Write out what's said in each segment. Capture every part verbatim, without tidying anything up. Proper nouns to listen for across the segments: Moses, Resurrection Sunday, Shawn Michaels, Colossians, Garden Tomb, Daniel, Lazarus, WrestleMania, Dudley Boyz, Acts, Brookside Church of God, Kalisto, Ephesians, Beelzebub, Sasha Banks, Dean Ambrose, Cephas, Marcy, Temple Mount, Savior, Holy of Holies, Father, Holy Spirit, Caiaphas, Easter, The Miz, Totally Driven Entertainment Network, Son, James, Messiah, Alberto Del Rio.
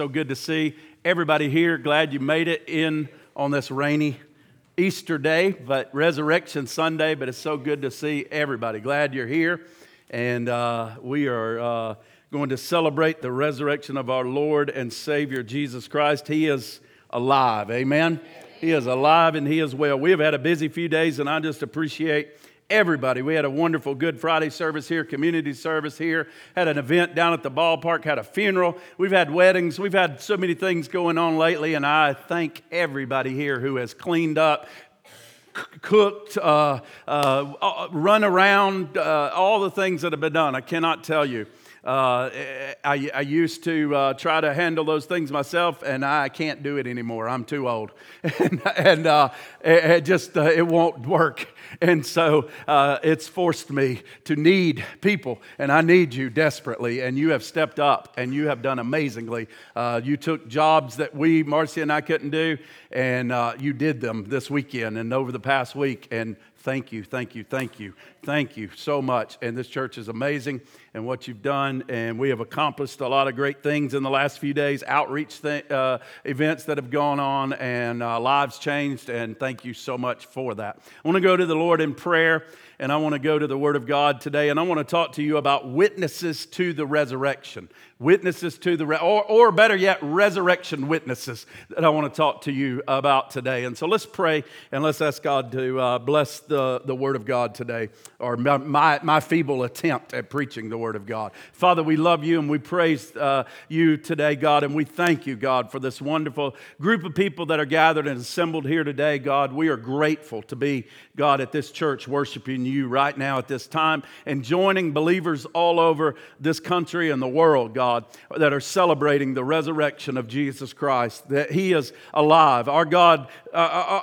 So good to see everybody here. Glad you made it in on this rainy Easter day, but Resurrection Sunday, but it's so good to see everybody. Glad you're here. And uh, we are uh, going to celebrate the resurrection of our Lord and Savior, Jesus Christ. He is alive. Amen? Amen. He is alive and he is well. We have had a busy few days, and I just appreciate everybody. We had a wonderful Good Friday service here, community service here, had an event down at the ballpark, had a funeral. We've had weddings. We've had so many things going on lately, and I thank everybody here who has cleaned up, cooked, uh, uh, run around, uh, all the things that have been done. I cannot tell you. Uh, I, I used to uh, try to handle those things myself, and I can't do it anymore. I'm too old, and, and uh, it, it just uh, it won't work. And so uh, it's forced me to need people, and I need you desperately. And you have stepped up, and you have done amazingly. Uh, you took jobs that we, Marcy and I, couldn't do, and uh, you did them this weekend and over the past week. And thank you, thank you, thank you, thank you so much. And this church is amazing and what you've done. And we have accomplished a lot of great things in the last few days, outreach th- uh, events that have gone on and uh, lives changed. And thank you so much for that. I want to go to the Lord in prayer, and I want to go to the Word of God today. And I want to talk to you about witnesses to the resurrection. Witnesses to the, re- or, or better yet, resurrection witnesses that I want to talk to you about today. And so let's pray and let's ask God to uh, bless the, the Word of God today, or my, my, my feeble attempt at preaching the Word of God. Father, we love you and we praise uh, you today, God, and we thank you, God, for this wonderful group of people that are gathered and assembled here today, God. We are grateful to be, God, at this church, worshiping you right now at this time and joining believers all over this country and the world, God, God, that are celebrating the resurrection of Jesus Christ, that He is alive. Our God uh,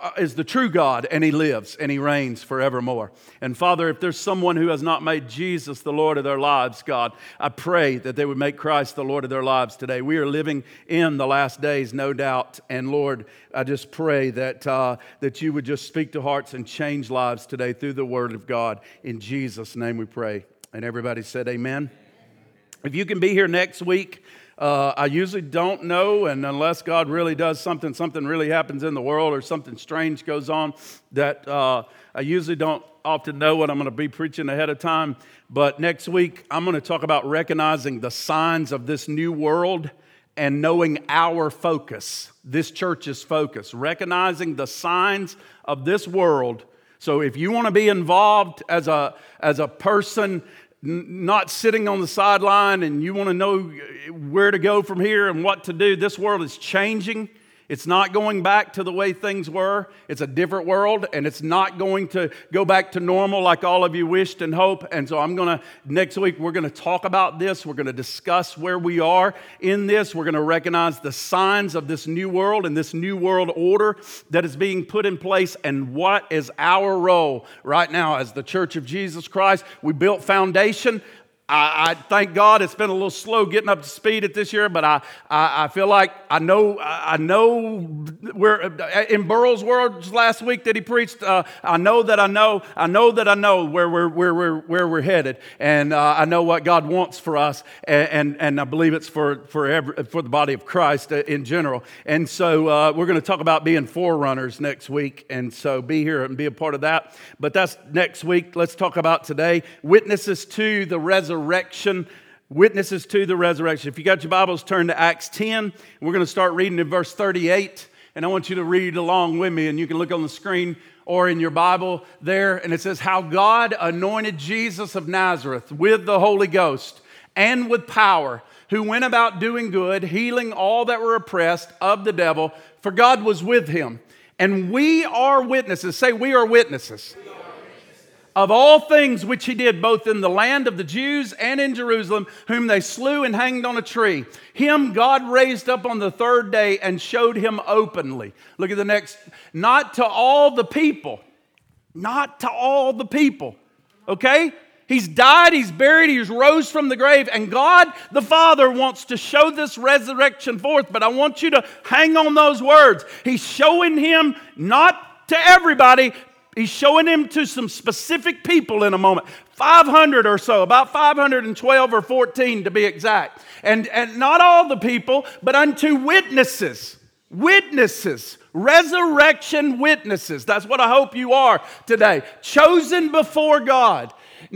uh, is the true God, and He lives, and He reigns forevermore. And Father, if there's someone who has not made Jesus the Lord of their lives, God, I pray that they would make Christ the Lord of their lives today. We are living in the last days, no doubt. And Lord, I just pray that, uh, that you would just speak to hearts and change lives today through the Word of God. In Jesus' name we pray. And everybody said amen. If you can be here next week, uh, I usually don't know, and unless God really does something, something really happens in the world or something strange goes on, that uh, I usually don't often know what I'm going to be preaching ahead of time. But next week, I'm going to talk about recognizing the signs of this new world and knowing our focus, this church's focus, recognizing the signs of this world. So if you want to be involved as a, as a person, not sitting on the sideline, and you want to know where to go from here and what to do. This world is changing. It's not going back to the way things were. It's a different world, and it's not going to go back to normal like all of you wished and hope. And so I'm going to, next week, we're going to talk about this. We're going to discuss where we are in this. We're going to recognize the signs of this new world and this new world order that is being put in place, and what is our role right now as the Church of Jesus Christ. We built foundation. I, I thank God it's been a little slow getting up to speed at this year, but I, I, I feel like I know I know where in Burl's words last week that he preached. Uh, I know that I know I know that I know where we're where we're where we're headed, and uh, I know what God wants for us, and and, and I believe it's for for every, for the body of Christ in general. And so uh, we're going to talk about being forerunners next week, and so be here and be a part of that. But that's next week. Let's talk about today: witnesses to the resurrection. Resurrection, witnesses to the resurrection. If you got your Bibles, turn to Acts ten. We're going to start reading in verse thirty-eight, and I want you to read along with me, and you can look on the screen or in your Bible there, and it says, "How God anointed Jesus of Nazareth with the Holy Ghost and with power, who went about doing good, healing all that were oppressed of the devil, for God was with him. And we are witnesses." Say, "We are witnesses." We are. "Of all things which he did, both in the land of the Jews and in Jerusalem, whom they slew and hanged on a tree. Him God raised up on the third day and showed him openly." Look at the next. "Not to all the people." Not to all the people. Okay? He's died, he's buried, he's rose from the grave. And God the Father wants to show this resurrection forth. But I want you to hang on those words. He's showing him not to everybody. He's showing him to some specific people in a moment. five hundred or so, about five hundred twelve or fourteen to be exact. And, and not all the people, but unto witnesses. Witnesses. Resurrection witnesses. That's what I hope you are today. Chosen before God,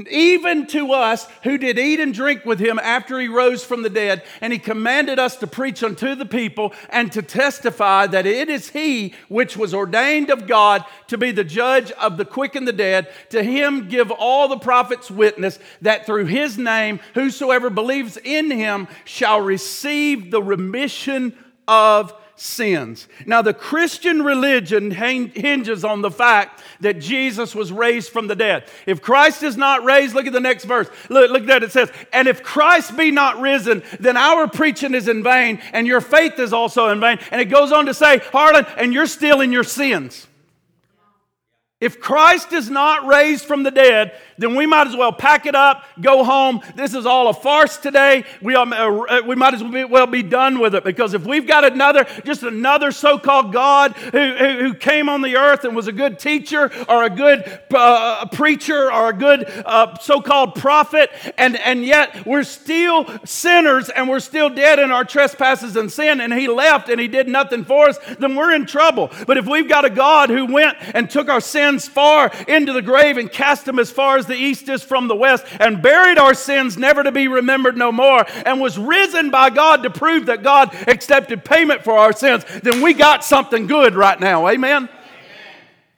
even to us who did eat and drink with him after he rose from the dead, and he commanded us to preach unto the people and to testify that it is he which was ordained of God to be the judge of the quick and the dead. To him give all the prophets witness that through his name whosoever believes in him shall receive the remission of sins. Now, the Christian religion hinges on the fact that Jesus was raised from the dead. If Christ is not raised, look at the next verse. Look, look at that. It says, and if Christ be not risen, then our preaching is in vain, and your faith is also in vain. And it goes on to say, Harlan, and you're still in your sins. If Christ is not raised from the dead, then we might as well pack it up, go home. This is all a farce today. We, are, we might as well be done with it, because if we've got another, just another so-called God who, who came on the earth and was a good teacher or a good uh, preacher or a good uh, so-called prophet, and, and yet we're still sinners and we're still dead in our trespasses and sin, and he left and he did nothing for us, then we're in trouble. But if we've got a God who went and took our sins far into the grave and cast them as far as the east is from the west, and buried our sins never to be remembered no more, and was risen by God to prove that God accepted payment for our sins, then we got something good right now. Amen? Amen.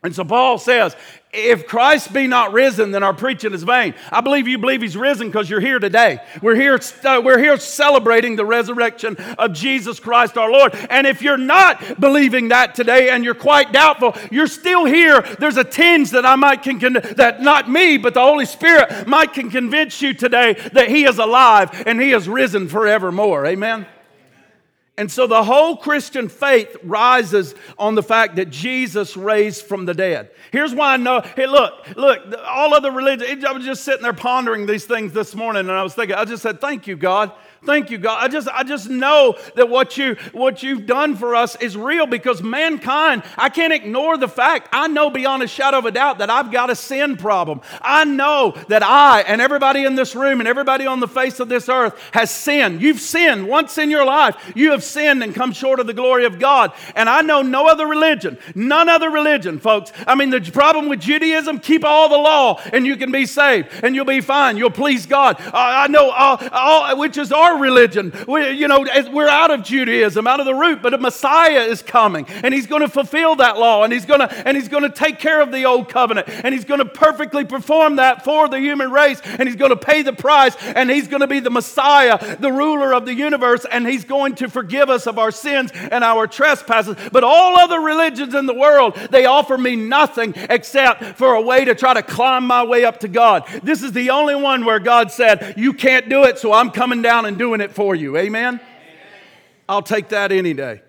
And so Paul says, if Christ be not risen, then our preaching is vain. I believe you believe he's risen because you're here today. We're here, uh, we're here celebrating the resurrection of Jesus Christ our Lord. And if you're not believing that today and you're quite doubtful, you're still here. There's a tinge that I might can, can that not me, but the Holy Spirit might can convince you today that he is alive and he is risen forevermore. Amen? And so the whole Christian faith rises on the fact that Jesus raised from the dead. Here's why I know. Hey, look, look, all other religions. I was just sitting there pondering these things this morning, and I was thinking, I just said, thank you, God. Thank you, God. I just, I just know that what you, what you've done for us is real, because mankind, I can't ignore the fact. I know beyond a shadow of a doubt that I've got a sin problem. I know that I and everybody in this room and everybody on the face of this earth has sinned. You've sinned once in your life. You have sinned and come short of the glory of God. And I know no other religion, none other religion, folks. I mean, the problem with Judaism, keep all the law and you can be saved and you'll be fine. You'll please God. Uh, I know all, all, which is our religion. We, you know, we're out of Judaism, out of the root, but a Messiah is coming and he's going to fulfill that law, and he's going to, and he's going to take care of the old covenant, and he's going to perfectly perform that for the human race, and he's going to pay the price, and he's going to be the Messiah, the ruler of the universe, and he's going to forgive Forgive us of our sins and our trespasses. But all other religions in the world, they offer me nothing except for a way to try to climb my way up to God. This is the only one where God said, you can't do it, so I'm coming down and doing it for you. Amen? Amen. I'll take that any day.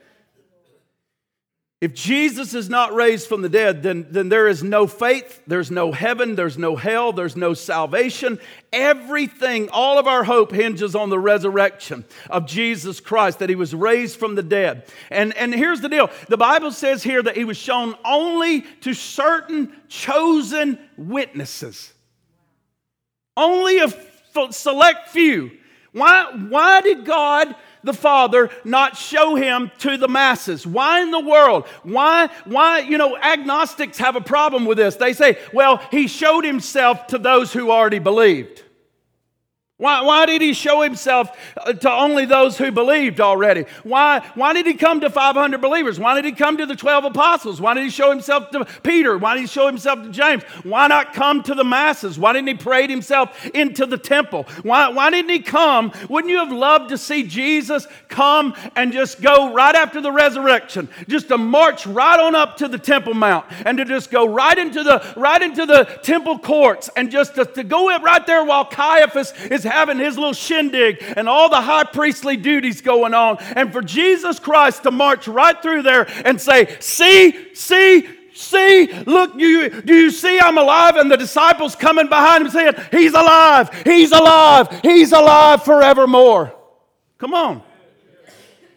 If Jesus is not raised from the dead, then, then there is no faith, there's no heaven, there's no hell, there's no salvation. Everything, all of our hope hinges on the resurrection of Jesus Christ, that he was raised from the dead. And, and here's the deal. The Bible says here that he was shown only to certain chosen witnesses. Only a f- select few. Why, why did God the Father not show him to the masses? Why in the world? Why, why, you know, agnostics have a problem with this. They say, well, he showed himself to those who already believed. Why, why did he show himself to only those who believed already? Why, why did he come to five hundred believers? Why did he come to the twelve apostles? Why did he show himself to Peter? Why did he show himself to James? Why not come to the masses? Why didn't he parade himself into the temple? Why, why didn't he come? Wouldn't you have loved to see Jesus come and just go right after the resurrection, just to march right on up to the Temple Mount, and to just go right into the, right into the temple courts, and just to, to go right there while Caiaphas is having his little shindig and all the high priestly duties going on, and for Jesus Christ to march right through there and say, see, see, see, look, do you, do you see I'm alive? And the disciples coming behind him saying, he's alive, he's alive, he's alive forevermore. Come on.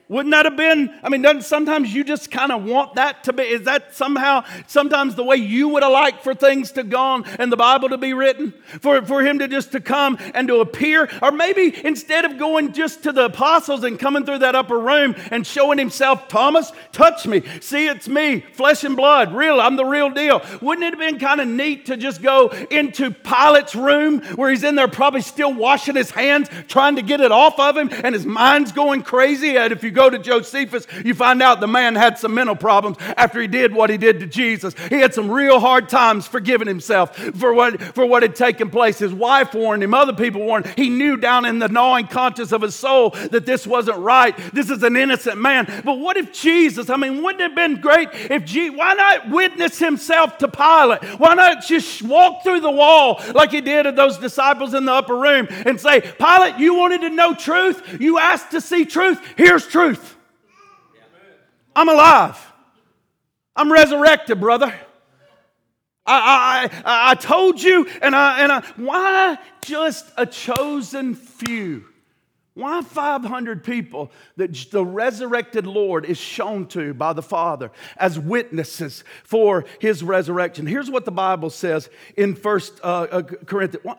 Wouldn't that have been, I mean, doesn't sometimes you just kind of want that to be, is that somehow, sometimes the way you would have liked for things to gone and the Bible to be written? For, for him to just to come and to appear? Or maybe instead of going just to the apostles and coming through that upper room and showing himself, Thomas, touch me. See, it's me, flesh and blood, real, I'm the real deal. Wouldn't it have been kind of neat to just go into Pilate's room where he's in there probably still washing his hands, trying to get it off of him, and his mind's going crazy? And if you go to Josephus, you find out the man had some mental problems after he did what he did to Jesus. He had some real hard times forgiving himself for what, for what had taken place. His wife warned him. Other people warned him. He knew down in the gnawing conscience of his soul that this wasn't right. This is an innocent man. But what if Jesus, I mean, wouldn't it have been great if Jesus, why not witness himself to Pilate? Why not just walk through the wall like he did of those disciples in the upper room and say, Pilate, you wanted to know truth? You asked to see truth? Here's truth. I'm alive. I'm resurrected, brother. I, I I told you, and I and I. Why just a chosen few? Why five hundred people that the resurrected Lord is shown to by the Father as witnesses for his resurrection? Here's what the Bible says in First uh, Corinthians. Why,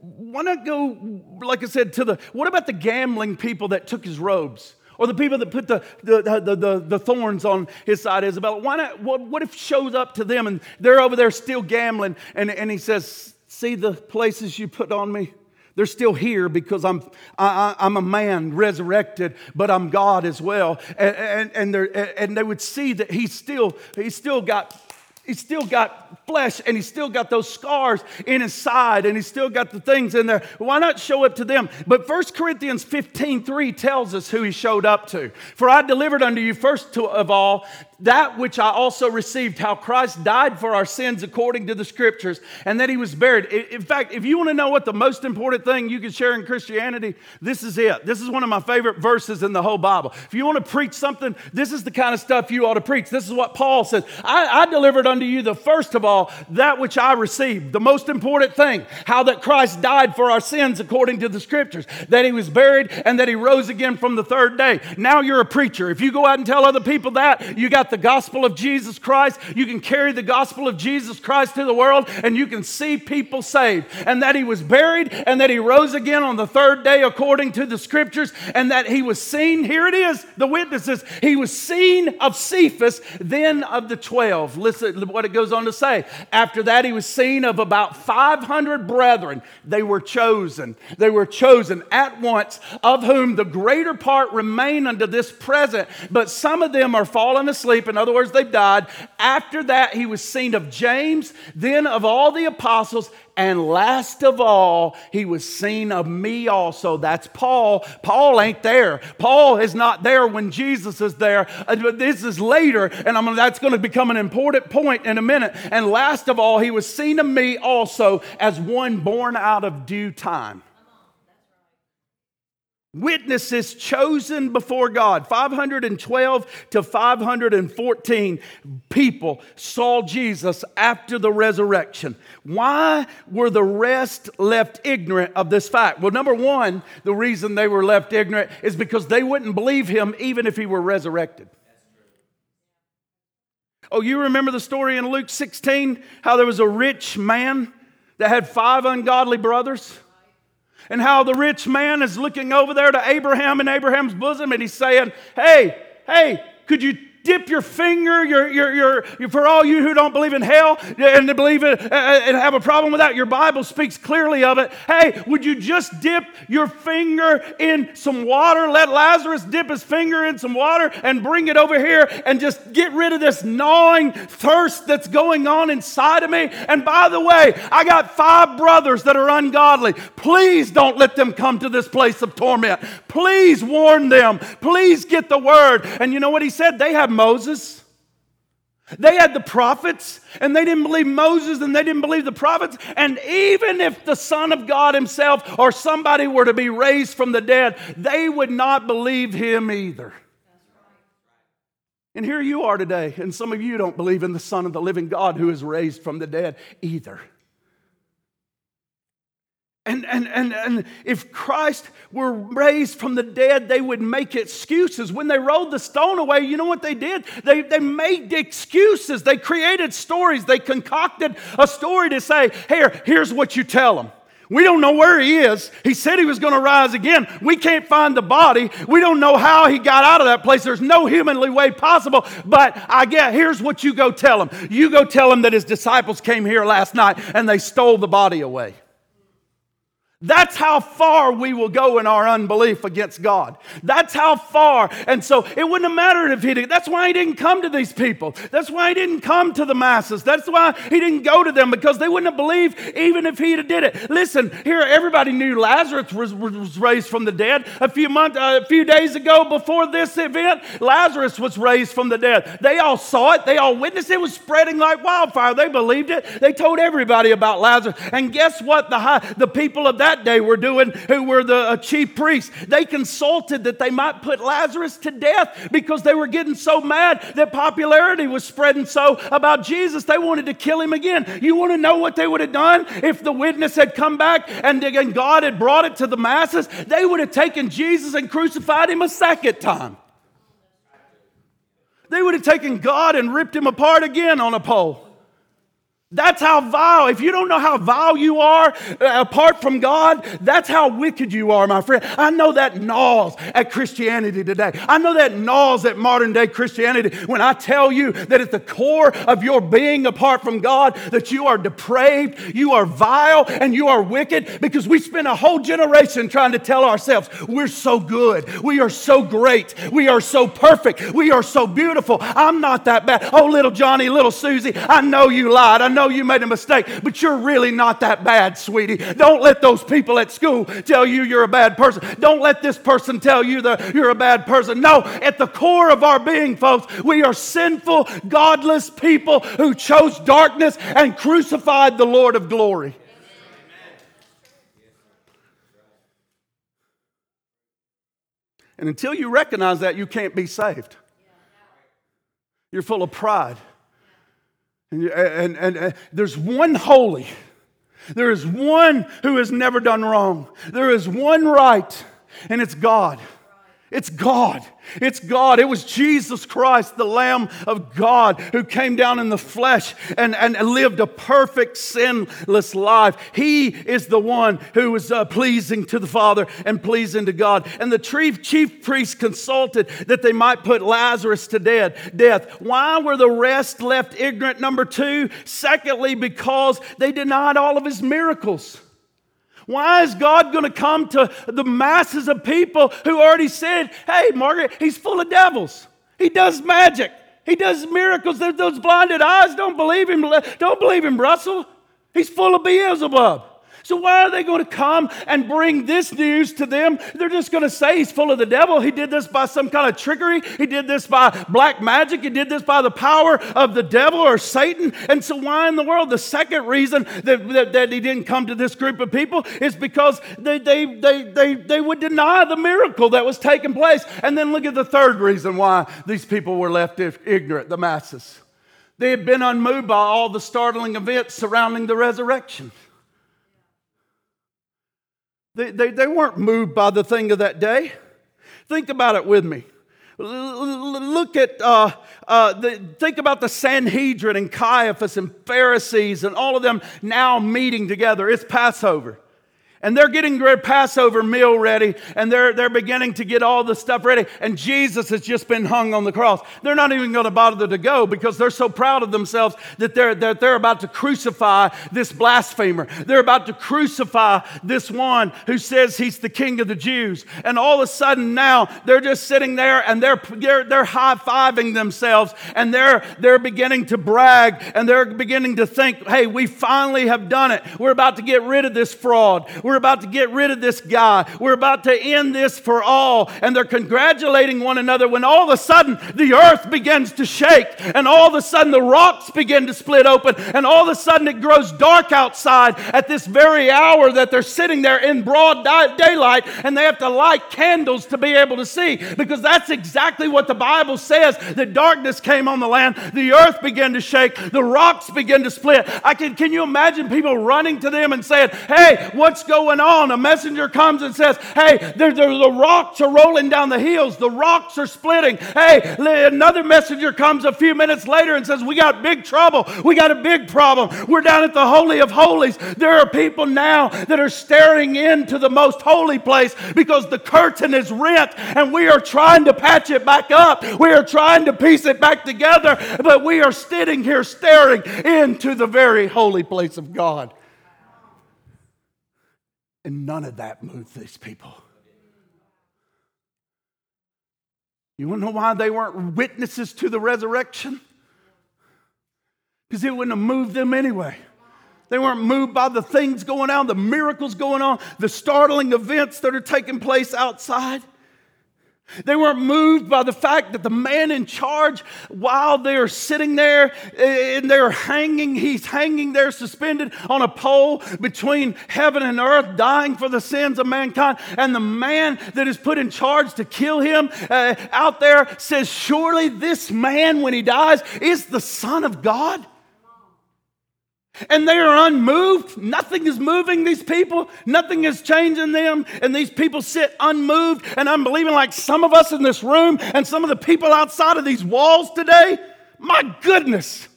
why not go? Like I said, to the. What about the gambling people that took his robes? Or the people that put the, the, the, the, the thorns on his side, Isabella. Why not? What, what if shows up to them and they're over there still gambling, and, and he says, see the places you put on me? They're still here because I'm I, I'm a man resurrected, but I'm God as well. And and, and, and they would see that he's still he's still got He's still got flesh, and he's still got those scars in his side, and he's still got the things in there. Why not show up to them? But First Corinthians fifteen three tells us who he showed up to. For I delivered unto you first of all that which I also received, how Christ died for our sins according to the Scriptures, and that he was buried. In fact, if you want to know what the most important thing you can share in Christianity, this is it. This is one of my favorite verses in the whole Bible. If you want to preach something, this is the kind of stuff you ought to preach. This is what Paul says. I, I delivered unto you the first of all that which I received, the most important thing, how that Christ died for our sins according to the Scriptures, that he was buried, and that he rose again from the third day. Now you're a preacher. If you go out and tell other people that, you got the gospel of Jesus Christ. You can carry the gospel of Jesus Christ to the world, and you can see people saved, and that he was buried, and that he rose again on the third day according to the Scriptures, and that he was seen, here it is, the witnesses, he was seen of Cephas, then of the twelve. Listen what it goes on to say. After that, he was seen of about five hundred brethren. They were chosen. They were chosen at once, of whom the greater part remain unto this present, but some of them are fallen asleep. In other words, they've died. After that, he was seen of James, then of all the apostles, and last of all, he was seen of me also. That's Paul. Paul ain't there. Paul is not there when Jesus is there. This is later, and I'm, that's going to become an important point in a minute. And last of all, he was seen of me also as one born out of due time. Witnesses chosen before God. five hundred twelve to five hundred fourteen people saw Jesus after the resurrection. Why were the rest left ignorant of this fact? Well, number one, the reason they were left ignorant is because they wouldn't believe him even if he were resurrected. Oh, you remember the story in Luke sixteen, how there was a rich man that had five ungodly brothers? And how the rich man is looking over there to Abraham in Abraham's bosom, and he's saying, hey, hey, could you dip your finger, your, your, your, your, for all you who don't believe in hell and believe in, and have a problem with that, your Bible speaks clearly of it. Hey, would you just dip your finger in some water? Let Lazarus dip his finger in some water and bring it over here and just get rid of this gnawing thirst that's going on inside of me. And by the way, I got five brothers that are ungodly. Please don't let them come to this place of torment. Please warn them. Please get the word. And you know what he said? They have Moses. They had the prophets, and they didn't believe Moses, and they didn't believe the prophets. And even if the Son of God himself or somebody were to be raised from the dead, they would not believe him either. And here you are today, and some of you don't believe in the Son of the living God who is raised from the dead either. And, and, and, and if Christ were raised from the dead, they would make excuses. When they rolled the stone away, you know what they did? They, they made excuses. They created stories. They concocted a story to say, here, here's what you tell them. We don't know where he is. He said he was going to rise again. We can't find the body. We don't know how he got out of that place. There's no humanly way possible. But I guess here's what you go tell him. You go tell him that his disciples came here last night and they stole the body away. That's how far we will go in our unbelief against God. That's how far. And so it wouldn't have mattered if he did. That's why he didn't come to these people. That's why he didn't come to the masses. That's why he didn't go to them, because they wouldn't have believed even if he did it. Listen, here everybody knew Lazarus was, was raised from the dead. A few months, uh, a few days ago before this event, Lazarus was raised from the dead. They all saw it. They all witnessed it. It was spreading like wildfire. They believed it. They told everybody about Lazarus. And guess what? The, high, the people of that That day were doing, who were the uh, chief priests. They consulted that they might put Lazarus to death because they were getting so mad that popularity was spreading so about Jesus. They wanted to kill him again. You want to know what they would have done if the witness had come back and, and God had brought it to the masses? They would have taken Jesus and crucified him a second time. They would have taken God and ripped him apart again on a pole. That's how vile. If you don't know how vile you are apart from God, that's how wicked you are, my friend. I know that gnaws at Christianity today. I know that gnaws at modern day Christianity when I tell you that at the core of your being apart from God, that you are depraved, you are vile, and you are wicked, because we spent a whole generation trying to tell ourselves, we're so good, we are so great, we are so perfect, we are so beautiful. I'm not that bad. Oh, little Johnny, little Susie, I know you lied. I know you made a mistake, but you're really not that bad, sweetie. Don't let those people at school tell you you're a bad person. Don't let this person tell you that you're a bad person. No, at the core of our being, folks, we are sinful, godless people who chose darkness and crucified the Lord of glory. And until you recognize that, you can't be saved. You're full of pride. And, and, and, and there's one holy. There is one who has never done wrong. There is one right, and it's God. It's God. It's God. It was Jesus Christ, the Lamb of God, who came down in the flesh and, and lived a perfect, sinless life. He is the one who was uh, pleasing to the Father and pleasing to God. And the chief priests consulted that they might put Lazarus to death. Why were the rest left ignorant? Number two, secondly, because they denied all of his miracles. Why is God going to come to the masses of people who already said, hey, Margaret, he's full of devils. He does magic. He does miracles. Those blinded eyes don't believe him. Don't believe him, Russell. He's full of Beelzebub. So why are they going to come and bring this news to them? They're just going to say he's full of the devil. He did this by some kind of trickery. He did this by black magic. He did this by the power of the devil or Satan. And so why in the world? The second reason that, that, that he didn't come to this group of people is because they, they, they, they, they would deny the miracle that was taking place. And then look at the third reason why these people were left ignorant, the masses. They had been unmoved by all the startling events surrounding the resurrection. They, they, they weren't moved by the thing of that day. Think about it with me. Look at, uh, uh, the, think about the Sanhedrin and Caiaphas and Pharisees and all of them now meeting together. It's Passover. And they're getting their Passover meal ready, and they're, they're beginning to get all the stuff ready, and Jesus has just been hung on the cross. They're not even going to bother to go because they're so proud of themselves that they're, that they're about to crucify this blasphemer. They're about to crucify this one who says he's the king of the Jews. And all of a sudden now, they're just sitting there, and they're, they're, they're high-fiving themselves, and they're, they're beginning to brag, and they're beginning to think, hey, we finally have done it. We're about to get rid of this fraud. We're We're about to get rid of this guy. We're about to end this for all. And they're congratulating one another when all of a sudden the earth begins to shake. And all of a sudden the rocks begin to split open. And all of a sudden it grows dark outside at this very hour that they're sitting there in broad di- daylight. And they have to light candles to be able to see. Because that's exactly what the Bible says. The darkness came on the land. The earth began to shake. The rocks began to split. I can, can you imagine people running to them and saying, hey, what's going on? going on, a messenger comes and says, hey, there, there, the rocks are rolling down the hills. The rocks are splitting. Hey, another messenger comes a few minutes later and says, we got big trouble. We got a big problem. We're down at the Holy of Holies. There are people now that are staring into the most holy place because the curtain is rent and we are trying to patch it back up. We are trying to piece it back together, but we are sitting here staring into the very holy place of God. And none of that moved these people. You want to know why they weren't witnesses to the resurrection? Because it wouldn't have moved them anyway. They weren't moved by the things going on, the miracles going on, the startling events that are taking place outside. They weren't moved by the fact that the man in charge, while they're sitting there and they're hanging, he's hanging there suspended on a pole between heaven and earth, dying for the sins of mankind. And the man that is put in charge to kill him uh, out there says, surely this man, when he dies, is the Son of God. And they are unmoved. Nothing is moving these people. Nothing is changing them. And these people sit unmoved and unbelieving, like some of us in this room and some of the people outside of these walls today. My goodness.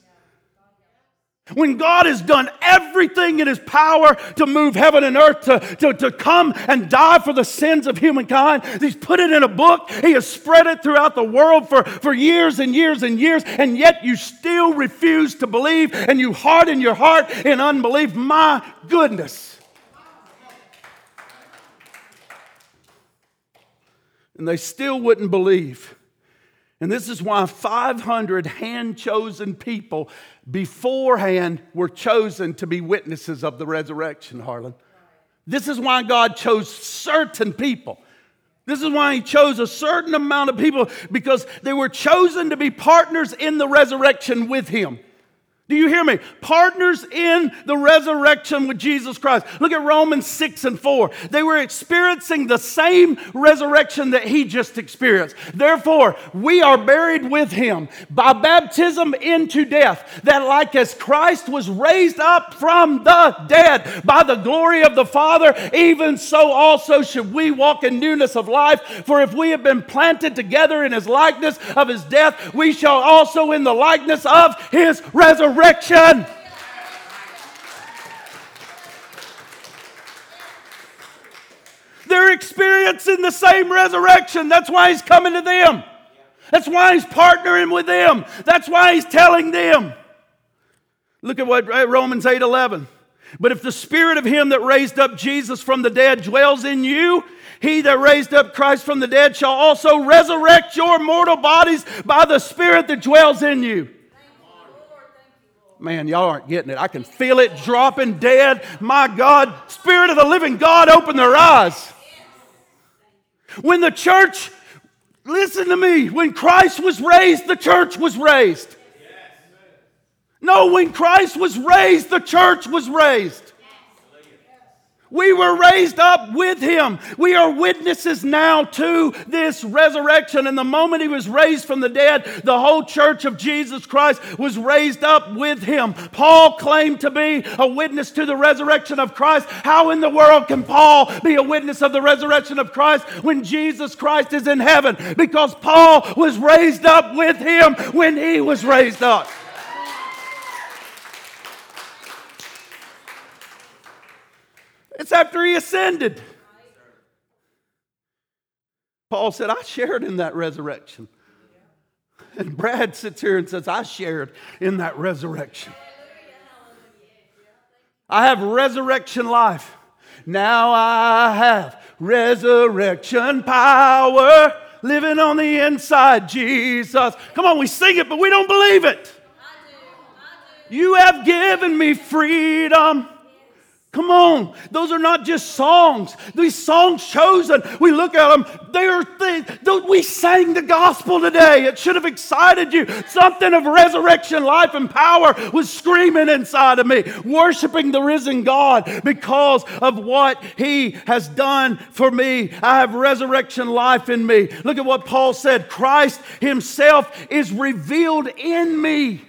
When God has done everything in His power to move heaven and earth to, to, to come and die for the sins of humankind, He's put it in a book. He has spread it throughout the world for, for years and years and years, and yet you still refuse to believe, and you harden your heart in unbelief. My goodness. And they still wouldn't believe. And this is why five hundred hand-chosen people beforehand were chosen to be witnesses of the resurrection, Harlan. This is why God chose certain people. This is why He chose a certain amount of people, because they were chosen to be partners in the resurrection with Him. Do you hear me? Partners in the resurrection with Jesus Christ. Look at Romans six and four. They were experiencing the same resurrection that He just experienced. Therefore, we are buried with Him by baptism into death, that like as Christ was raised up from the dead by the glory of the Father, even so also should we walk in newness of life. For if we have been planted together in His likeness of His death, we shall also in the likeness of His resurrection. Resurrection. They're experiencing the same resurrection. That's why He's coming to them. That's why He's partnering with them. That's why He's telling them. Look at what Romans eight eleven. But if the Spirit of Him that raised up Jesus from the dead dwells in you, He that raised up Christ from the dead shall also resurrect your mortal bodies by the Spirit that dwells in you. Man, y'all aren't getting it. I can feel it dropping dead. My God, Spirit of the living God, open their eyes. When the church, listen to me, when Christ was raised, the church was raised. No, when Christ was raised, the church was raised. We were raised up with Him. We are witnesses now to this resurrection. And the moment He was raised from the dead, the whole church of Jesus Christ was raised up with Him. Paul claimed to be a witness to the resurrection of Christ. How in the world can Paul be a witness of the resurrection of Christ when Jesus Christ is in heaven? Because Paul was raised up with Him when he was raised up. It's after He ascended. Paul said, I shared in that resurrection. And Brad sits here and says, I shared in that resurrection. I have resurrection life. Now I have resurrection power living on the inside, Jesus. Come on, we sing it, but we don't believe it. You have given me freedom. Come on, those are not just songs. These songs chosen, we look at them, they are things. We sang the gospel today. It should have excited you. Something of resurrection, life, and power was screaming inside of me, worshiping the risen God because of what He has done for me. I have resurrection life in me. Look at what Paul said. Christ Himself is revealed in me.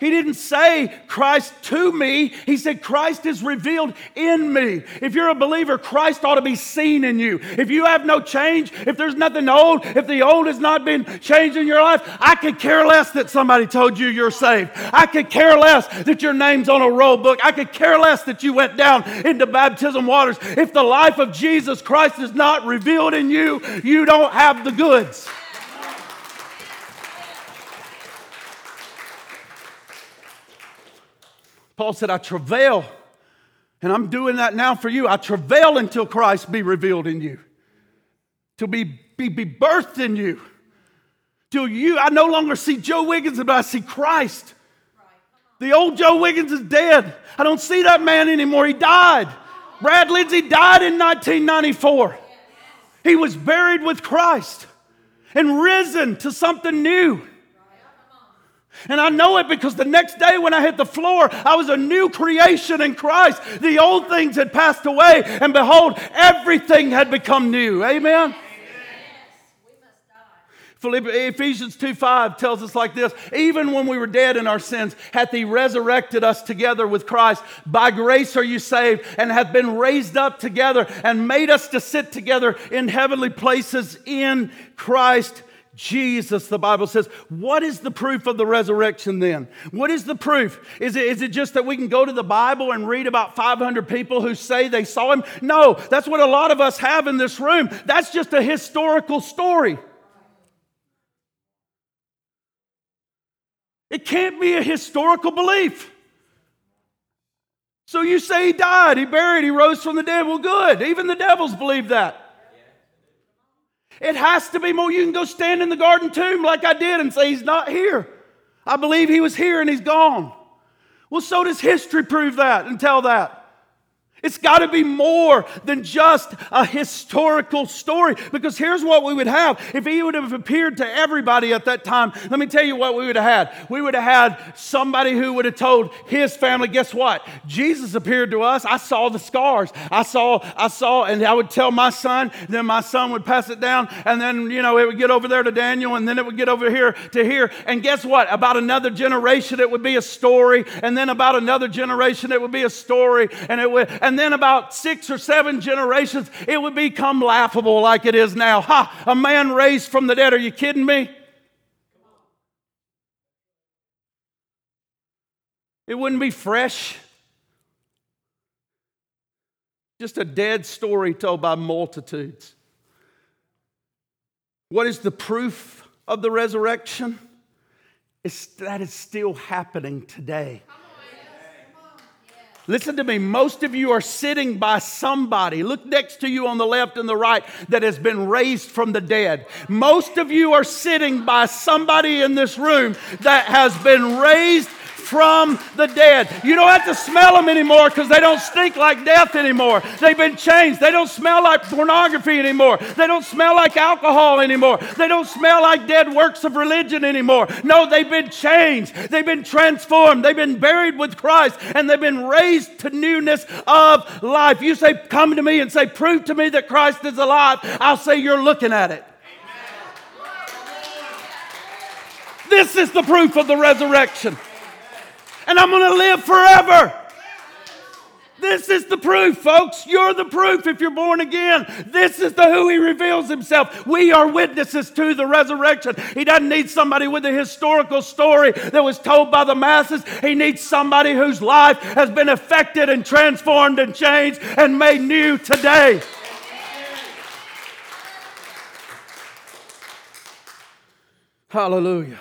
He didn't say Christ to me. He said Christ is revealed in me. If you're a believer, Christ ought to be seen in you. If you have no change, if there's nothing old, if the old has not been changed in your life, I could care less that somebody told you you're saved. I could care less that your name's on a roll book. I could care less that you went down into baptism waters. If the life of Jesus Christ is not revealed in you, you don't have the goods. Paul said, I travail, and I'm doing that now for you. I travail until Christ be revealed in you, till be, be, be birthed in you, till you, I no longer see Joe Wiggins, but I see Christ. The old Joe Wiggins is dead. I don't see that man anymore. He died. Brad Lindsay died in nineteen ninety-four. He was buried with Christ and risen to something new. And I know it because the next day when I hit the floor, I was a new creation in Christ. The old things had passed away, and behold, everything had become new. Amen? Yes, we must die. Ephesians two five tells us like this, even when we were dead in our sins, hath he resurrected us together with Christ. By grace are you saved, and hath been raised up together, and made us to sit together in heavenly places in Christ Jesus, the Bible says. What is the proof of the resurrection then? What is the proof? Is it, is it just that we can go to the Bible and read about five hundred people who say they saw him? No, that's what a lot of us have in this room. That's just a historical story. It can't be a historical belief. So you say he died, he buried, he rose from the dead. Well, good. Even the devils believe that. It has to be more. You can go stand in the garden tomb like I did and say, he's not here. I believe he was here and he's gone. Well, so does history prove that and tell that. It's got to be more than just a historical story, because here's what we would have. If he would have appeared to everybody at that time, let me tell you what we would have had. We would have had somebody who would have told his family, guess what? Jesus appeared to us. I saw the scars. I saw, I saw, and I would tell my son, then my son would pass it down, and then, you know, it would get over there to Daniel, and then it would get over here to here. And guess what? About another generation, it would be a story, and then about another generation, it would be a story, and it would... And then about six or seven generations, it would become laughable like it is now. Ha, a man raised from the dead. Are you kidding me? It wouldn't be fresh. Just a dead story told by multitudes. What is the proof of the resurrection? It's that it's still happening today. Listen to me, most of you are sitting by somebody. Look next to you on the left and the right that has been raised from the dead. Most of you are sitting by somebody in this room that has been raised from the dead. You don't have to smell them anymore because they don't stink like death anymore. They've been changed. They don't smell like pornography anymore. They don't smell like alcohol anymore. They don't smell like dead works of religion anymore. No, they've been changed. They've been transformed. They've been buried with Christ, and they've been raised to newness of life. You say, come to me and say, prove to me that Christ is alive. I'll say, you're looking at it. Amen. This is the proof of the resurrection. And I'm going to live forever. This is the proof, folks. You're the proof if you're born again. This is the who he reveals himself. We are witnesses to the resurrection. He doesn't need somebody with a historical story that was told by the masses. He needs somebody whose life has been affected and transformed and changed and made new today. Hallelujah.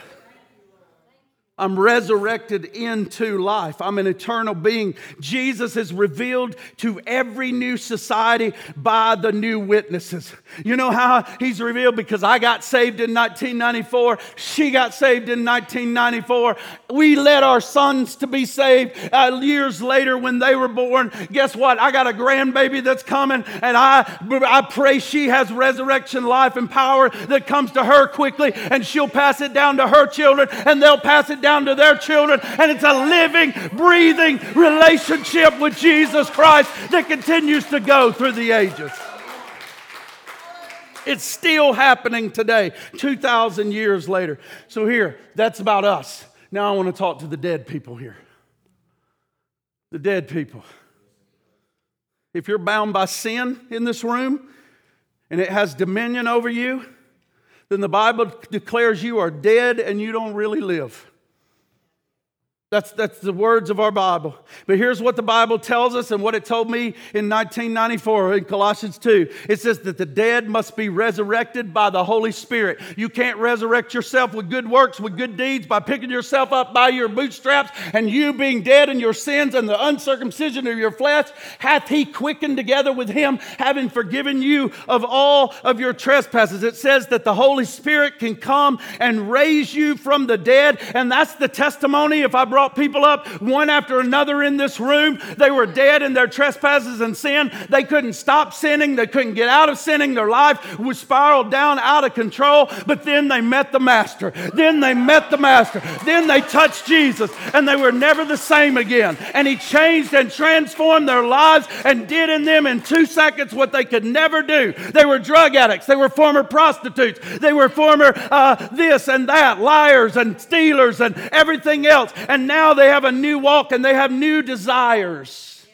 I'm resurrected into life. I'm an eternal being. Jesus is revealed to every new society by the new witnesses. You know how he's revealed? Because I got saved in nineteen ninety-four. She got saved in nineteen ninety-four. We led our sons to be saved uh, years later when they were born. Guess what? I got a grandbaby that's coming, and I, I pray she has resurrection life and power that comes to her quickly, and she'll pass it down to her children, and they'll pass it down down to their children, and it's a living, breathing relationship with Jesus Christ that continues to go through the ages. It's still happening today, two thousand years later. So here, that's about us. Now I want to talk to the dead people here. The dead people. If you're bound by sin in this room and it has dominion over you, then the Bible declares you are dead and you don't really live. That's, that's the words of our Bible. But here's what the Bible tells us and what it told me in nineteen ninety-four in Colossians two. It says that the dead must be resurrected by the Holy Spirit. You can't resurrect yourself with good works, with good deeds, by picking yourself up by your bootstraps, and you being dead in your sins and the uncircumcision of your flesh hath he quickened together with him, having forgiven you of all of your trespasses. It says that the Holy Spirit can come and raise you from the dead, and that's the testimony. If I brought Brought people up one after another in this room, they were dead in their trespasses and sin. They couldn't stop sinning. They couldn't get out of sinning. Their life was spiraled down out of control. But then they met the Master. Then they met the Master. Then they touched Jesus, and they were never the same again. And He changed and transformed their lives and did in them in two seconds what they could never do. They were drug addicts. They were former prostitutes. They were former uh, this and that, liars and stealers and everything else. And now they have a new walk and they have new desires.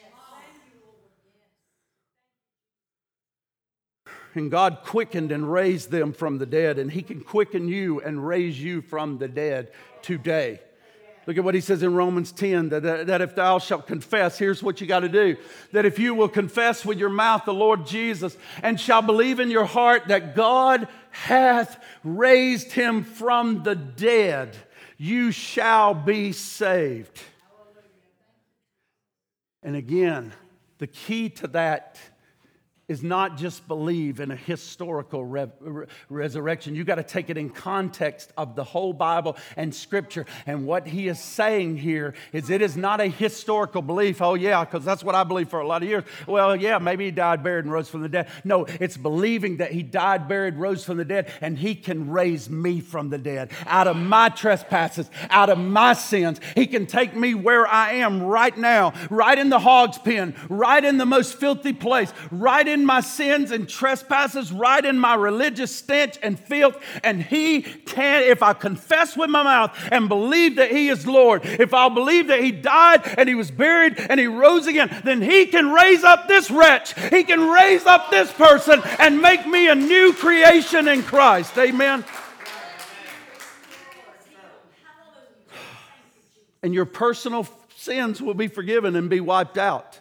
And God quickened and raised them from the dead, and He can quicken you and raise you from the dead today. Look at what He says in Romans ten, that, that, that if thou shalt confess, here's what you got to do. That if you will confess with your mouth the Lord Jesus and shall believe in your heart that God hath raised Him from the dead, you shall be saved. And again, the key to that is not just believe in a historical re- re- resurrection. You got to take it in context of the whole Bible and Scripture. And what He is saying here is it is not a historical belief. Oh yeah, because that's what I believed for a lot of years. Well, yeah, maybe He died, buried, and rose from the dead. No, it's believing that He died, buried, rose from the dead, and He can raise me from the dead, out of my trespasses, out of my sins. He can take me where I am right now, right in the hog's pen, right in the most filthy place, right in in my sins and trespasses, right in my religious stench and filth. And He can, if I confess with my mouth and believe that He is Lord, if I'll believe that He died and He was buried and He rose again, then He can raise up this wretch. He can raise up this person and make me a new creation in Christ. Amen. And your personal sins will be forgiven and be wiped out.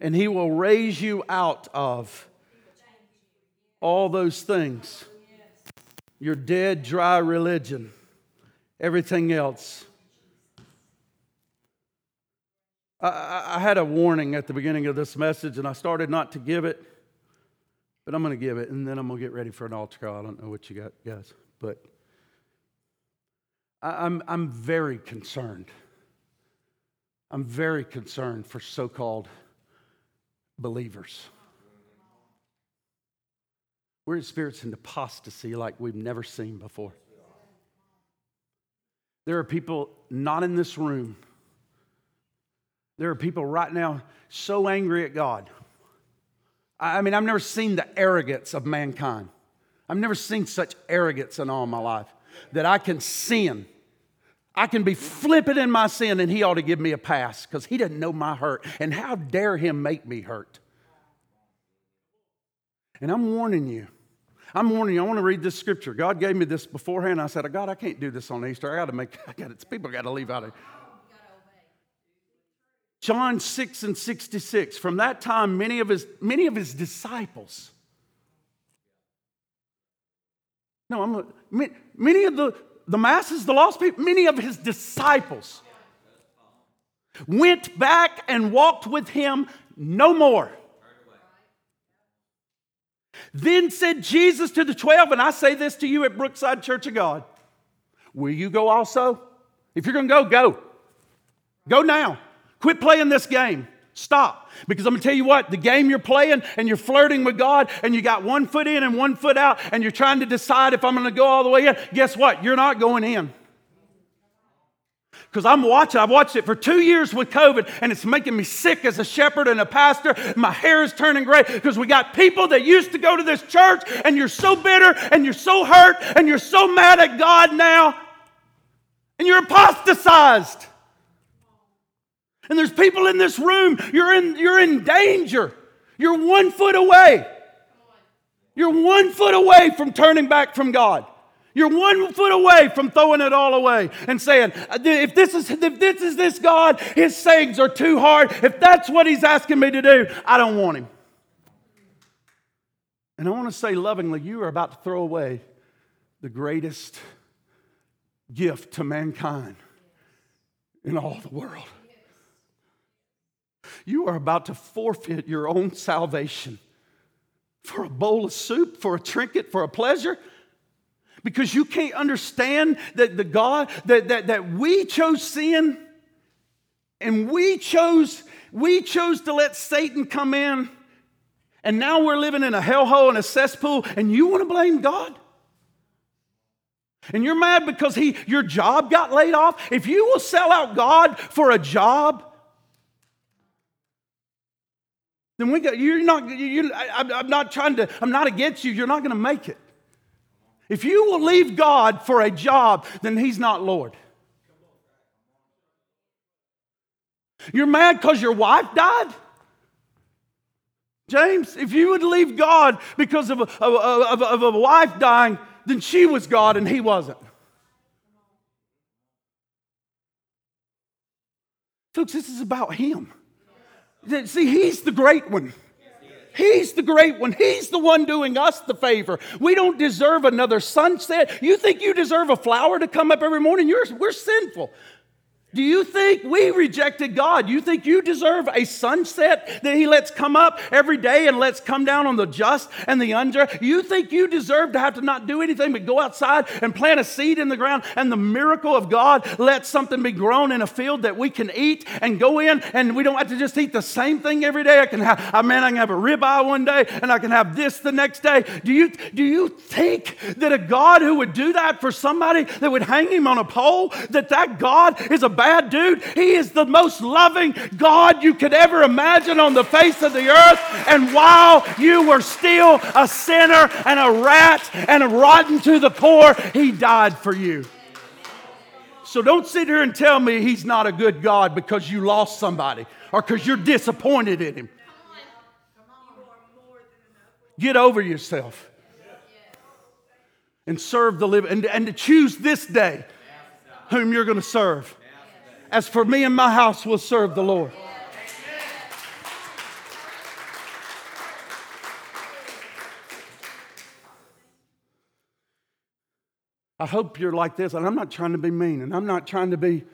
And He will raise you out of all those things. Your dead, dry religion. Everything else. I, I had a warning at the beginning of this message, and I started not to give it. But I'm going to give it, and then I'm going to get ready for an altar call. I don't know what you got, guys. But I, I'm, I'm very concerned. I'm very concerned for so-called believers. We're experiencing apostasy like we've never seen before. There are people not in this room. There are people right now so angry at God. I mean, I've never seen the arrogance of mankind. I've never seen such arrogance in all my life, that I can sin. I can be flippant in my sin, and He ought to give me a pass because He doesn't know my hurt. And how dare Him make me hurt? And I'm warning you. I'm warning you. I want to read this scripture. God gave me this beforehand. I said, oh, God, I can't do this on Easter. I got to make I got it. People got to leave out of it. John six and sixty-six. From that time, many of his many of his disciples. No, I'm many of the. The masses, the lost people, many of His disciples went back and walked with Him no more. Then said Jesus to the twelve, and I say this to you at Brookside Church of God, will you go also? If you're going to go, go. Go now. Quit playing this game. Stop. Because I'm going to tell you what, the game you're playing and you're flirting with God and you got one foot in and one foot out and you're trying to decide if I'm going to go all the way in, guess what? You're not going in. Because I'm watching, I've watched it for two years with COVID, and it's making me sick as a shepherd and a pastor. My hair is turning gray because we got people that used to go to this church, and you're so bitter and you're so hurt and you're so mad at God now. and you're apostatized. And there's people in this room, you're in, you're in danger. You're one foot away. You're one foot away from turning back from God. You're one foot away from throwing it all away and saying, if this is if this is this God, his sayings are too hard. If that's what he's asking me to do, I don't want him. And I want to say lovingly, you are about to throw away the greatest gift to mankind in all the world. You are about to forfeit your own salvation for a bowl of soup, for a trinket, for a pleasure. Because you can't understand that the God, that, that, that we chose sin and we chose, we chose to let Satan come in, and now we're living in a hellhole and a cesspool, and you want to blame God? And you're mad because he, your job got laid off? If you will sell out God for a job, then we got, you're not, you, I, I'm not trying to, I'm not against you, you're not going to make it. If you will leave God for a job, then he's not Lord. You're mad because your wife died? James, if you would leave God because of a, of, of, of a wife dying, then she was God and he wasn't. Folks, this is about him. See, he's the great one. He's the great one. He's the one doing us the favor. We don't deserve another sunset. You think you deserve a flower to come up every morning? You're, we're sinful. Do you think we rejected God? You think you deserve a sunset that he lets come up every day and lets come down on the just and the unjust? You think you deserve to have to not do anything but go outside and plant a seed in the ground, and the miracle of God lets something be grown in a field that we can eat and go in, and we don't have to just eat the same thing every day. I can have, I mean, I can have a ribeye one day, and I can have this the next day. Do you, do you think that a God who would do that for somebody that would hang him on a pole, that that God is a bad dude? He is the most loving God you could ever imagine on the face of the earth. And while you were still a sinner and a rat and a rotten to the core, he died for you. So don't sit here and tell me he's not a good God because you lost somebody or because you're disappointed in him. Get over yourself and serve the living, and, and to choose this day whom you're going to serve. As for me and my house, we'll serve the Lord. I hope you're like this, and I'm not trying to be mean, and I'm not trying to be,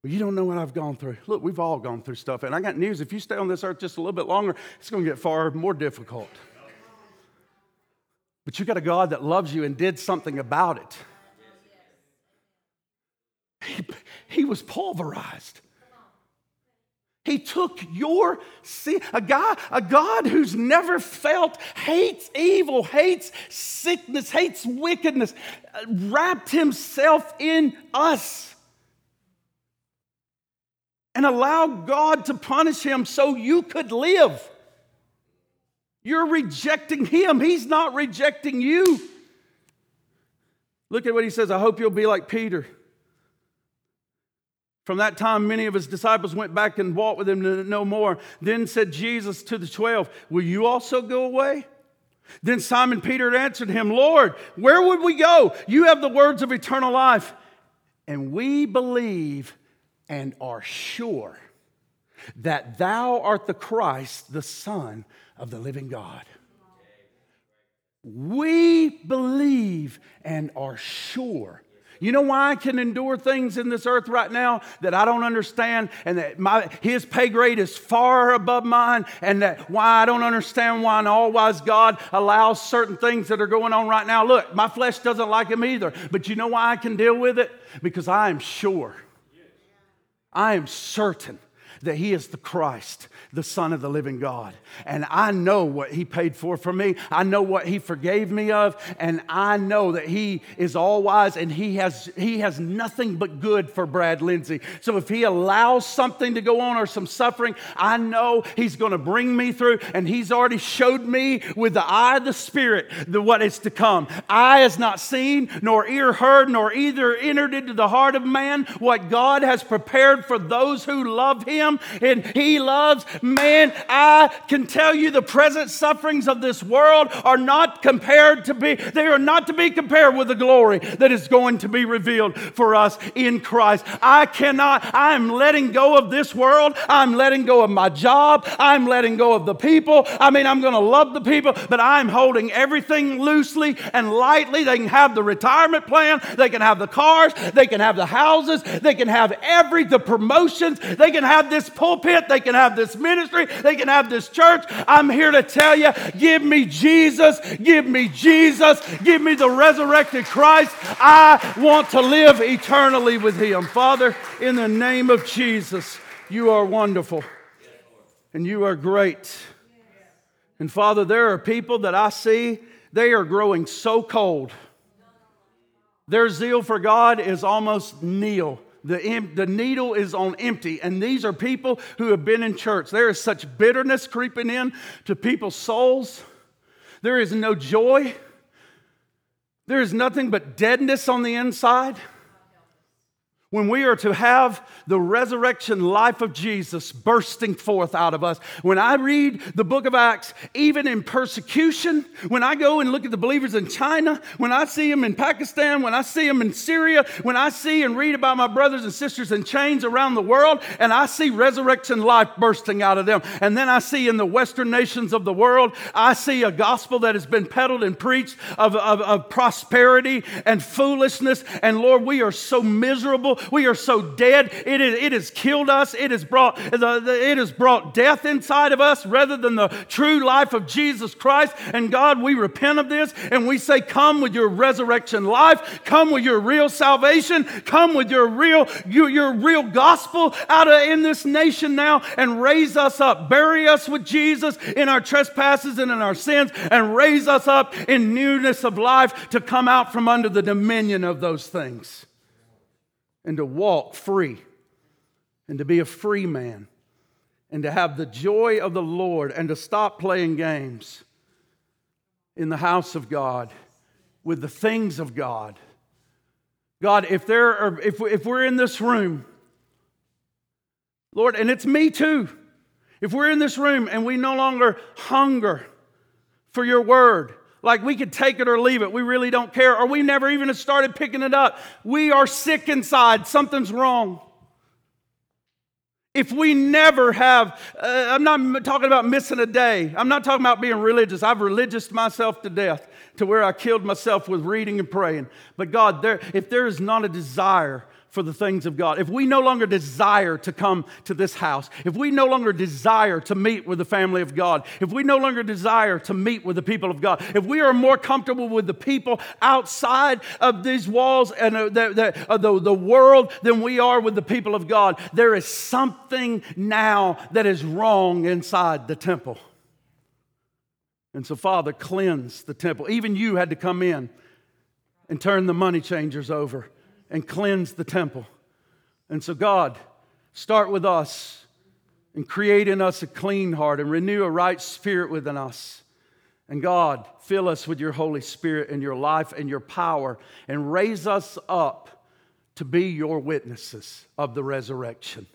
but you don't know what I've gone through. Look, we've all gone through stuff, and I got news. If you stay on this earth just a little bit longer, it's going to get far more difficult. But you got a God that loves you and did something about it. He, he was pulverized. He took your sin. A guy, a God who's never felt, hates evil, hates sickness, hates wickedness, wrapped himself in us and allowed God to punish him so you could live. You're rejecting him. He's not rejecting you. Look at what he says. I hope you'll be like Peter. From that time, many of his disciples went back and walked with him no more. Then said Jesus to the twelve, will you also go away? Then Simon Peter answered him, Lord, where would we go? You have the words of eternal life. And we believe and are sure that thou art the Christ, the Son of the living God. We believe and are sure. You know why I can endure things in this earth right now that I don't understand, and that my, his pay grade is far above mine, and that why I don't understand why an all-wise God allows certain things that are going on right now. Look, my flesh doesn't like him either, but you know why I can deal with it? Because I am sure. I am certain that He is the Christ, the Son of the living God. And I know what He paid for for me. I know what He forgave me of. And I know that He is all wise and He has, he has nothing but good for Brad Lindsay. So if He allows something to go on or some suffering, I know He's going to bring me through. And He's already showed me with the eye of the Spirit the, what is to come. Eye has not seen, nor ear heard, nor either entered into the heart of man what God has prepared for those who love Him and He loves. Man, I can tell you the present sufferings of this world are not compared to be, they are not to be compared with the glory that is going to be revealed for us in Christ. I cannot, I am letting go of this world. I'm letting go of my job. I'm letting go of the people. I mean, I'm going to love the people, but I'm holding everything loosely and lightly. They can have the retirement plan. They can have the cars. They can have the houses. They can have every, the promotions. They can have this pulpit. They can have this ministry. They can have this church. I'm here to tell you, give me Jesus. Give me Jesus. Give me the resurrected Christ. I want to live eternally with Him. Father, in the name of Jesus, You are wonderful and You are great. And Father, there are people that I see, they are growing so cold. Their zeal for God is almost nil. The, the needle is on empty. And these are people who have been in church. There is such bitterness creeping in to people's souls. There is no joy. There is nothing but deadness on the inside. When we are to have the resurrection life of Jesus bursting forth out of us. When I read the book of Acts, even in persecution, when I go and look at the believers in China, when I see them in Pakistan, when I see them in Syria, when I see and read about my brothers and sisters in chains around the world, and I see resurrection life bursting out of them. And then I see in the Western nations of the world, I see a gospel that has been peddled and preached of, of, of prosperity and foolishness. And Lord, we are so miserable. We are so dead. It is, it has killed us. It has brought the, the, it has brought death inside of us rather than the true life of Jesus Christ. And God, we repent of this and we say, come with Your resurrection life. Come with Your real salvation. Come with Your real your, your real gospel out of in this nation now and raise us up. Bury us with Jesus in our trespasses and in our sins and raise us up in newness of life to come out from under the dominion of those things. And to walk free, and to be a free man, and to have the joy of the Lord, and to stop playing games in the house of God, with the things of God. God, if there are, if if we're in this room, Lord, and it's me too, if we're in this room and we no longer hunger for Your word, like we could take it or leave it. We really don't care. Or we never even have started picking it up. We are sick inside. Something's wrong. If we never have, uh, I'm not talking about missing a day. I'm not talking about being religious. I've religious myself to death to where I killed myself with reading and praying. But God, there, if there is not a desire for the things of God. If we no longer desire to come to this house, if we no longer desire to meet with the family of God, if we no longer desire to meet with the people of God, if we are more comfortable with the people outside of these walls and the, the, the, the world than we are with the people of God, there is something now that is wrong inside the temple. And so, Father, cleanse the temple. Even You had to come in and turn the money changers over and cleanse the temple. And so God, start with us and create in us a clean heart and renew a right spirit within us. And God, fill us with Your Holy Spirit and Your life and Your power and raise us up to be Your witnesses of the resurrection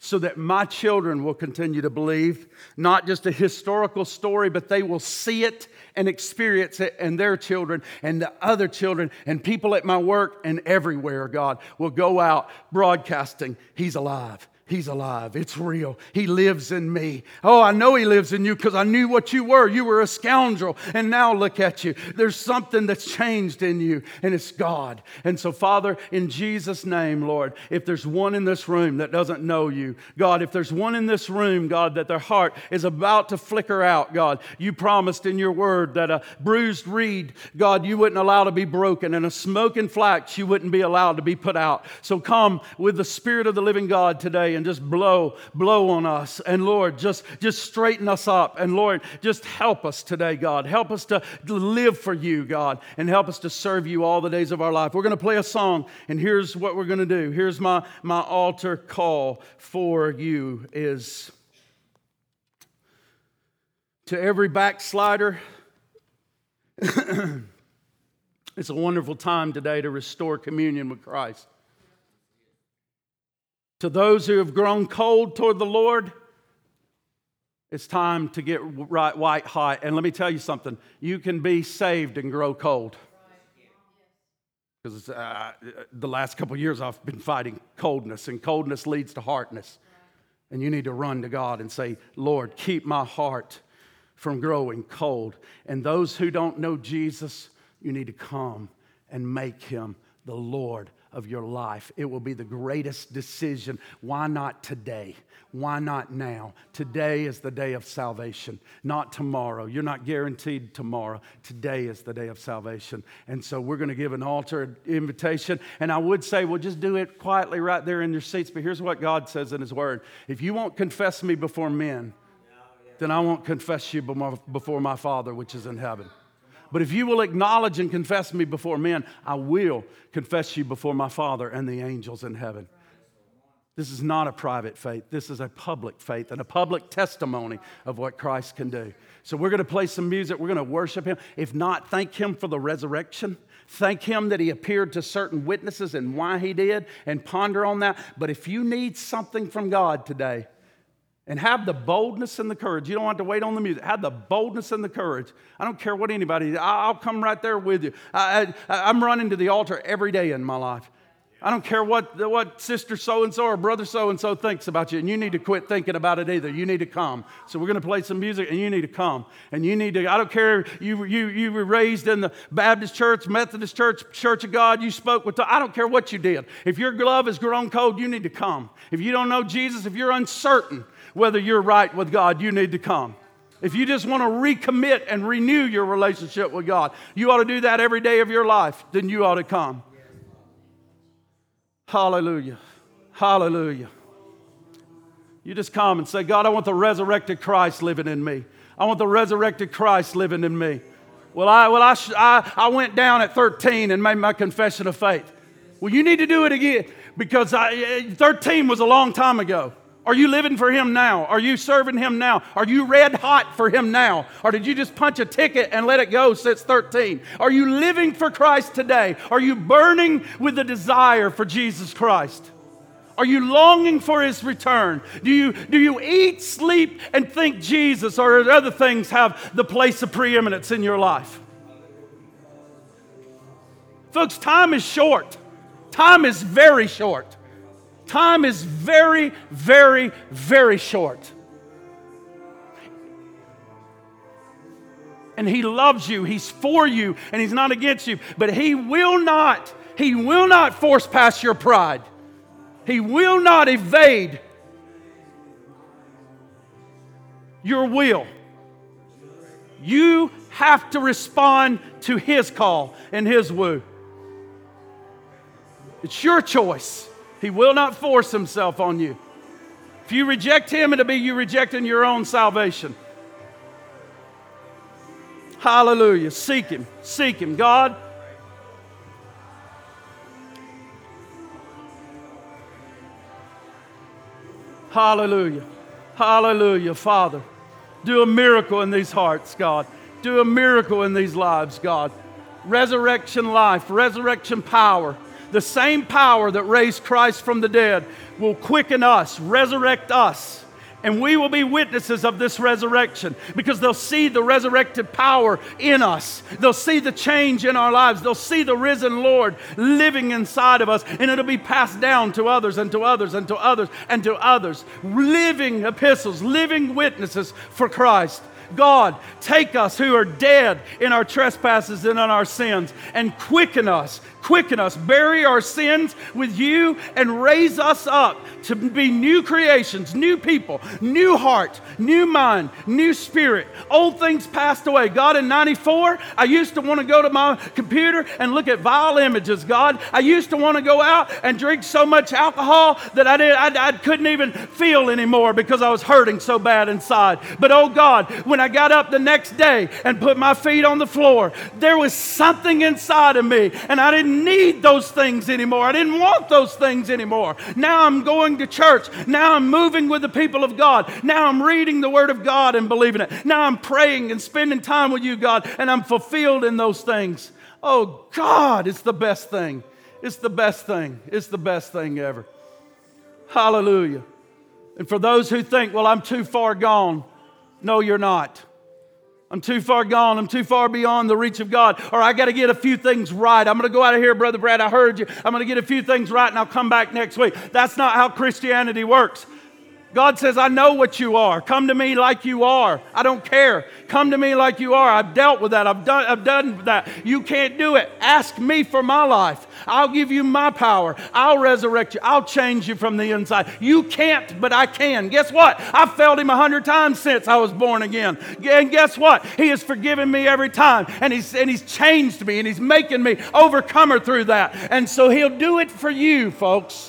so that my children will continue to believe, not just a historical story, but they will see it and experience it, and their children and the other children and people at my work and everywhere, God, will go out broadcasting, He's alive. He's alive. It's real. He lives in me. Oh, I know He lives in you because I knew what you were. You were a scoundrel. And now look at you. There's something that's changed in you, and it's God. And so, Father, in Jesus' name, Lord, if there's one in this room that doesn't know You, God, if there's one in this room, God, that their heart is about to flicker out, God, You promised in Your word that a bruised reed, God, You wouldn't allow to be broken, and a smoking flax, You wouldn't be allowed to be put out. So come with the Spirit of the living God today today and just blow, blow on us. And Lord, just, just straighten us up. And Lord, just help us today, God. Help us to live for you, God, and help us to serve you all the days of our life. We're going to play a song, and here's what we're going to do. Here's my, my altar call for you is to every backslider. It's a wonderful time today to restore communion with Christ. To those who have grown cold toward the Lord, it's time to get right, white hot. And let me tell you something. You can be saved and grow cold. Because uh, the last couple of years I've been fighting coldness, and coldness leads to hardness. And you need to run to God and say, Lord, keep my heart from growing cold. And those who don't know Jesus, you need to come and make him the Lord of your life. It will be the greatest decision. Why not today? Why not now? Today is the day of salvation, not tomorrow. You're not guaranteed tomorrow. Today is the day of salvation. And so we're going to give an altar invitation. And I would say, well, just do it quietly right there in your seats. But here's what God says in his word. If you won't confess me before men, then I won't confess you before my Father which is in heaven. But if you will acknowledge and confess me before men, I will confess you before my Father and the angels in heaven. This is not a private faith. This is a public faith and a public testimony of what Christ can do. So we're going to play some music. We're going to worship him. If not, thank him for the resurrection. Thank him that he appeared to certain witnesses and why he did, and ponder on that. But if you need something from God today, and have the boldness and the courage. You don't have to wait on the music. Have the boldness and the courage. I don't care what anybody, I'll come right there with you. I, I, I'm running to the altar every day in my life. I don't care what, what sister so-and-so or brother so-and-so thinks about you. And you need to quit thinking about it either. You need to come. So we're going to play some music, and you need to come. And you need to, I don't care, you, you, you were raised in the Baptist church, Methodist church, Church of God, you spoke with, I don't care what you did. If your love has grown cold, you need to come. If you don't know Jesus, if you're uncertain whether you're right with God, you need to come. If you just want to recommit and renew your relationship with God, you ought to do that every day of your life, then you ought to come. Hallelujah. Hallelujah. You just come and say, God, I want the resurrected Christ living in me. I want the resurrected Christ living in me. Well, I, well, I, sh- I, I went down at thirteen and made my confession of faith. Well, you need to do it again, because I, thirteen was a long time ago. Are you living for him now? Are you serving him now? Are you red hot for him now? Or did you just punch a ticket and let it go since thirteen? Are you living for Christ today? Are you burning with the desire for Jesus Christ? Are you longing for his return? Do you, do you eat, sleep, and think Jesus, or do other things have the place of preeminence in your life? Folks, time is short. Time is very short. Time is very, very, very short. And he loves you. He's for you. And he's not against you. But he will not, he will not force past your pride. He will not evade your will. You have to respond to his call and his woo. It's your choice. He will not force himself on you. If you reject him, it'll be you rejecting your own salvation. Hallelujah. Seek him. Seek him. God, hallelujah. Hallelujah. Father, do a miracle in these hearts, God. Do a miracle in these lives, God. Resurrection life, resurrection power. The same power that raised Christ from the dead will quicken us, resurrect us, and we will be witnesses of this resurrection, because they'll see the resurrected power in us. They'll see the change in our lives. They'll see the risen Lord living inside of us, and it'll be passed down to others and to others and to others and to others. Living epistles, living witnesses for Christ. God, take us who are dead in our trespasses and in our sins, and quicken us quicken us, bury our sins with you, and raise us up to be new creations, new people, new heart, new mind, new spirit. Old things passed away. God, in ninety-four, I used to want to go to my computer and look at vile images, God. I used to want to go out and drink so much alcohol that I, did, I, I couldn't even feel anymore because I was hurting so bad inside. But oh God, when I got up the next day and put my feet on the floor, there was something inside of me, and I didn't need those things anymore. I didn't want those things anymore. Now I'm going to church. Now I'm moving with the people of God. Now I'm reading the Word of God and believing it. Now I'm praying and spending time with you, God, and I'm fulfilled in those things. Oh God, it's the best thing. It's the best thing. It's the best thing ever. Hallelujah. And for those who think, well, I'm too far gone. No, you're not. I'm too far gone. I'm too far beyond the reach of God. Or I got to get a few things right. I'm going to go out of here, Brother Brad. I heard you. I'm going to get a few things right and I'll come back next week. That's not how Christianity works. God says, I know what you are. Come to me like you are. I don't care. Come to me like you are. I've dealt with that. I've done, I've done that. You can't do it. Ask me for my life. I'll give you my power. I'll resurrect you. I'll change you from the inside. You can't, but I can. Guess what? I've failed him a hundred times since I was born again. And guess what? He has forgiven me every time. And he's, and he's changed me. And he's making me overcomer through that. And so he'll do it for you, folks.